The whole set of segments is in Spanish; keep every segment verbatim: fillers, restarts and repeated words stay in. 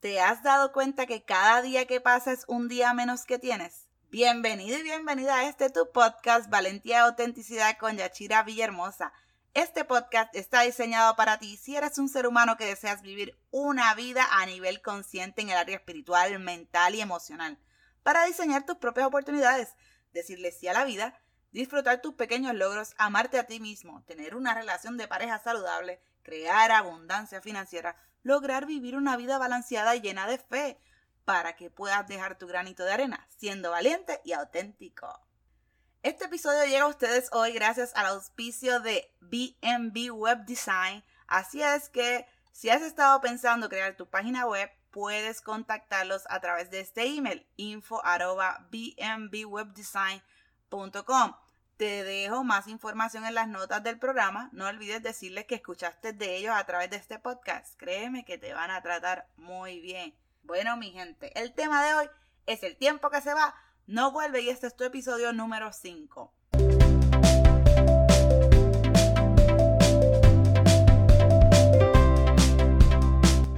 ¿Te has dado cuenta que cada día que pasa es un día menos que tienes? Bienvenido y bienvenida a este tu podcast Valentía y Autenticidad con Yachira Villahermosa. Este podcast está diseñado para ti si eres un ser humano que deseas vivir una vida a nivel consciente en el área espiritual, mental y emocional, para diseñar tus propias oportunidades, decirle sí a la vida, disfrutar tus pequeños logros, amarte a ti mismo, tener una relación de pareja saludable, crear abundancia financiera, lograr vivir una vida balanceada y llena de fe, para que puedas dejar tu granito de arena, siendo valiente y auténtico. Este episodio llega a ustedes hoy gracias al auspicio de B M V Web Design. Así es que, si has estado pensando crear tu página web, puedes contactarlos a través de este email, info arroba b m v web design punto com. Te dejo más información en las notas del programa. No olvides decirles que escuchaste de ellos a través de este podcast. Créeme que te van a tratar muy bien. Bueno, mi gente, el tema de hoy es el tiempo que se va, no vuelve, y este es tu episodio número cinco.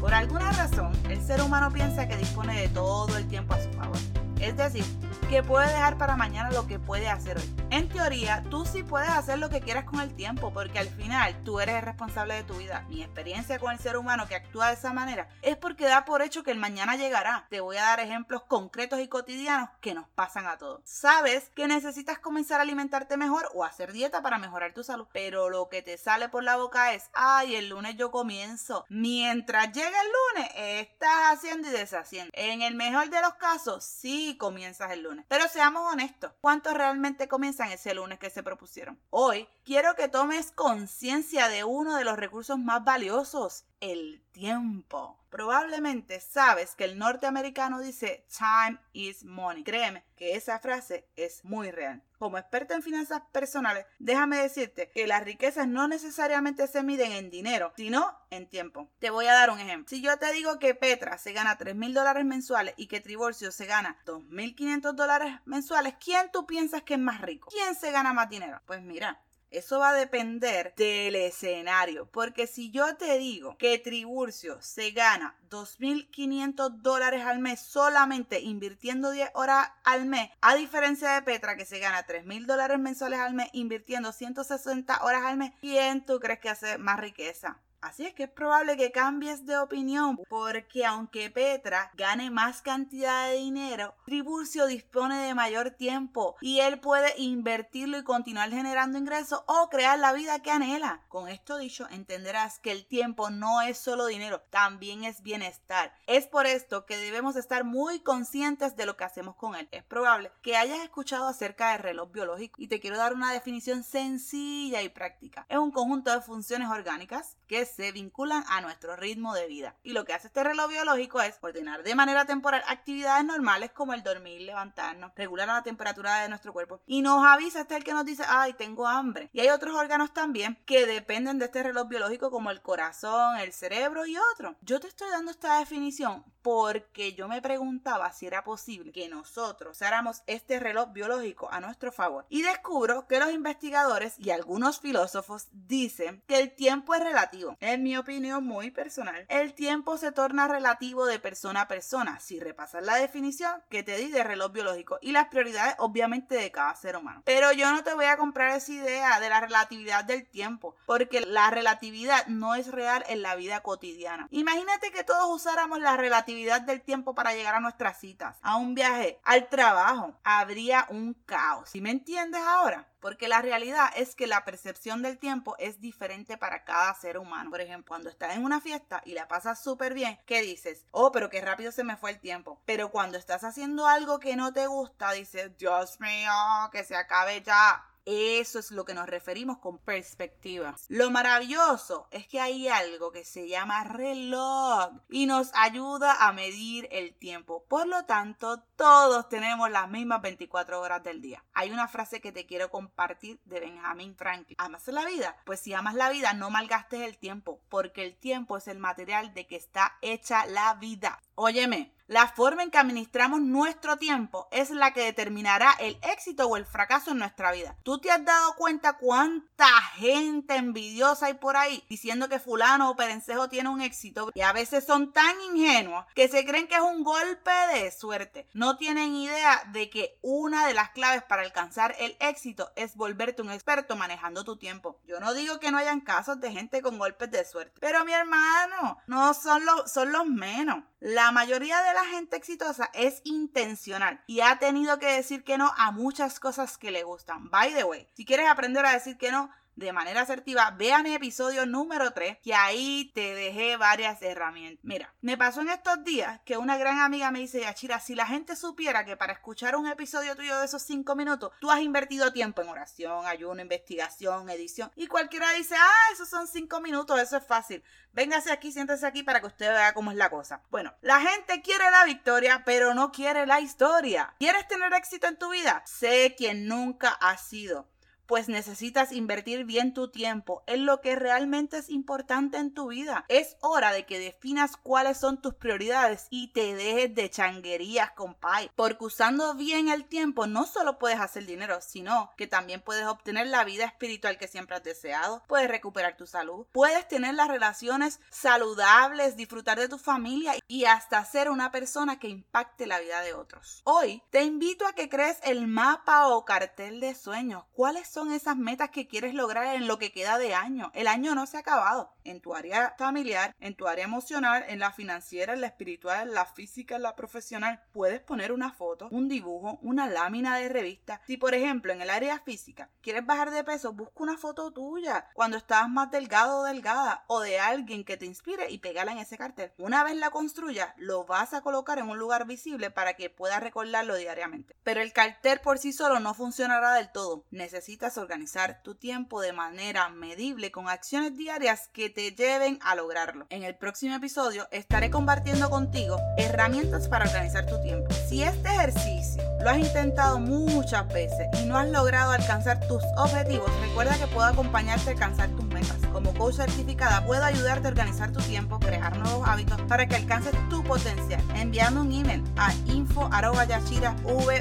Por alguna razón, el ser humano piensa que dispone de todo el tiempo a su favor. Es decir, que puede dejar para mañana lo que puede hacer hoy. En teoría, tú sí puedes hacer lo que quieras con el tiempo, porque al final tú eres el responsable de tu vida. Mi experiencia con el ser humano que actúa de esa manera es porque da por hecho que el mañana llegará. Te voy a dar ejemplos concretos y cotidianos que nos pasan a todos. Sabes que necesitas comenzar a alimentarte mejor o hacer dieta para mejorar tu salud, pero lo que te sale por la boca es, ay, el lunes yo comienzo. Mientras llega el lunes, estás haciendo y deshaciendo. En el mejor de los casos, sí comienzas el lunes. Pero seamos honestos, ¿cuántos realmente comienzan ese lunes que se propusieron? Hoy quiero que tomes conciencia de uno de los recursos más valiosos, el tiempo. Probablemente sabes que el norteamericano dice time is money. Créeme que esa frase es muy real. Como experta en finanzas personales, déjame decirte que las riquezas no necesariamente se miden en dinero, sino en tiempo. Te voy a dar un ejemplo. Si yo te digo que Petra se gana tres mil dólares mensuales y que Triburcio se gana dos mil quinientos dólares mensuales, ¿quién tú piensas que es más rico? ¿Quién se gana más dinero? Pues mira, eso va a depender del escenario, porque si yo te digo que Triburcio se gana dos mil quinientos dólares al mes solamente invirtiendo diez horas al mes, a diferencia de Petra que se gana tres mil dólares mensuales al mes invirtiendo ciento sesenta horas al mes, ¿quién tú crees que hace más riqueza? Así es que es probable que cambies de opinión, porque aunque Petra gane más cantidad de dinero, Triburcio dispone de mayor tiempo y él puede invertirlo y continuar generando ingresos o crear la vida que anhela. Con esto dicho, entenderás que el tiempo no es solo dinero, también es bienestar. Es por esto que debemos estar muy conscientes de lo que hacemos con él. Es probable que hayas escuchado acerca del reloj biológico y te quiero dar una definición sencilla y práctica. Es un conjunto de funciones orgánicas que se vinculan a nuestro ritmo de vida. Y lo que hace este reloj biológico es ordenar de manera temporal actividades normales como el dormir, levantarnos, regular la temperatura de nuestro cuerpo. Y nos avisa hasta el que nos dice, ay, tengo hambre. Y hay otros órganos también que dependen de este reloj biológico como el corazón, el cerebro y otros. Yo te estoy dando esta definición porque yo me preguntaba si era posible que nosotros usáramos este reloj biológico a nuestro favor. Y descubro que los investigadores y algunos filósofos dicen que el tiempo es relativo. En mi opinión muy personal, el tiempo se torna relativo de persona a persona, si repasas la definición que te di de reloj biológico y las prioridades obviamente de cada ser humano. Pero yo no te voy a comprar esa idea de la relatividad del tiempo, porque la relatividad no es real en la vida cotidiana. Imagínate que todos usáramos la relatividad del tiempo para llegar a nuestras citas, a un viaje, al trabajo, habría un caos. ¿Sí me entiendes ahora? Porque la realidad es que la percepción del tiempo es diferente para cada ser humano. Por ejemplo, cuando estás en una fiesta y la pasas súper bien, ¿qué dices? Oh, pero qué rápido se me fue el tiempo. Pero cuando estás haciendo algo que no te gusta, dices, Dios mío, que se acabe ya. Eso es lo que nos referimos con perspectiva. Lo maravilloso es que hay algo que se llama reloj y nos ayuda a medir el tiempo. Por lo tanto, todos tenemos las mismas veinticuatro horas del día. Hay una frase que te quiero compartir de Benjamin Franklin. ¿Amas la vida? Pues si amas la vida, no malgastes el tiempo, porque el tiempo es el material de que está hecha la vida. Óyeme, La forma en que administramos nuestro tiempo es la que determinará el éxito o el fracaso en nuestra vida. ¿Tú te has dado cuenta cuánta gente envidiosa hay por ahí diciendo que fulano o perencejo tiene un éxito? Y a veces son tan ingenuos que se creen que es un golpe de suerte. No tienen idea de que una de las claves para alcanzar el éxito es volverte un experto manejando tu tiempo. Yo no digo que no hayan casos de gente con golpes de suerte, pero mi hermano, no son los, son los menos. La mayoría de la gente exitosa es intencional y ha tenido que decir que no a muchas cosas que le gustan. By the way, si quieres aprender a decir que no de manera asertiva, vean el episodio número tres, que ahí te dejé varias herramientas. Mira, me pasó en estos días que una gran amiga me dice: Yachira, si la gente supiera que para escuchar un episodio tuyo de esos cinco minutos, tú has invertido tiempo en oración, ayuno, investigación, edición. Y cualquiera dice: ah, esos son cinco minutos, eso es fácil. Véngase aquí, siéntese aquí para que usted vea cómo es la cosa. Bueno, la gente quiere la victoria, pero no quiere la historia. ¿Quieres tener éxito en tu vida? Sé quien nunca has sido. Pues necesitas invertir bien tu tiempo en lo que realmente es importante en tu vida. Es hora de que definas cuáles son tus prioridades y te dejes de changuerías, compay. Porque usando bien el tiempo no solo puedes hacer dinero, sino que también puedes obtener la vida espiritual que siempre has deseado, puedes recuperar tu salud, puedes tener las relaciones saludables, disfrutar de tu familia y hasta ser una persona que impacte la vida de otros. Hoy te invito a que crees el mapa o cartel de sueños. ¿Cuáles son esas metas que quieres lograr en lo que queda de año? El año no se ha acabado. En tu área familiar, en tu área emocional, en la financiera, en la espiritual, en la física, en la profesional. Puedes poner una foto, un dibujo, una lámina de revista. Si, por ejemplo, en el área física quieres bajar de peso, busca una foto tuya cuando estabas más delgado o delgada, o de alguien que te inspire, y pégala en ese cartel. Una vez la construyas, lo vas a colocar en un lugar visible para que puedas recordarlo diariamente. Pero el cartel por sí solo no funcionará del todo. Necesitas organizar tu tiempo de manera medible con acciones diarias que te lleven a lograrlo. En el próximo episodio estaré compartiendo contigo herramientas para organizar tu tiempo. Si este ejercicio lo has intentado muchas veces y no has logrado alcanzar tus objetivos, recuerda que puedo acompañarte a alcanzar tus metas. Como coach certificada, puedo ayudarte a organizar tu tiempo, crear nuevos hábitos para que alcances tu potencial, enviando un email a info arroba yachirav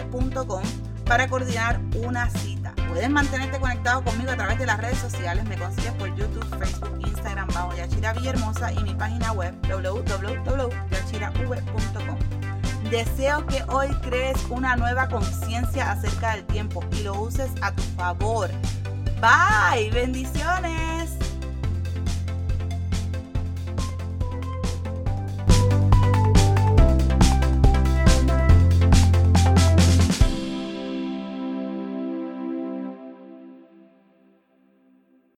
punto com para coordinar una cita. Puedes mantenerte conectado conmigo a través de las redes sociales. Me consigues por YouTube, Facebook, Instagram bajo Yachira Villahermosa y mi página web doble u doble u doble u punto yachirav punto com. Deseo que hoy crees una nueva conciencia acerca del tiempo y lo uses a tu favor. Bye, bendiciones.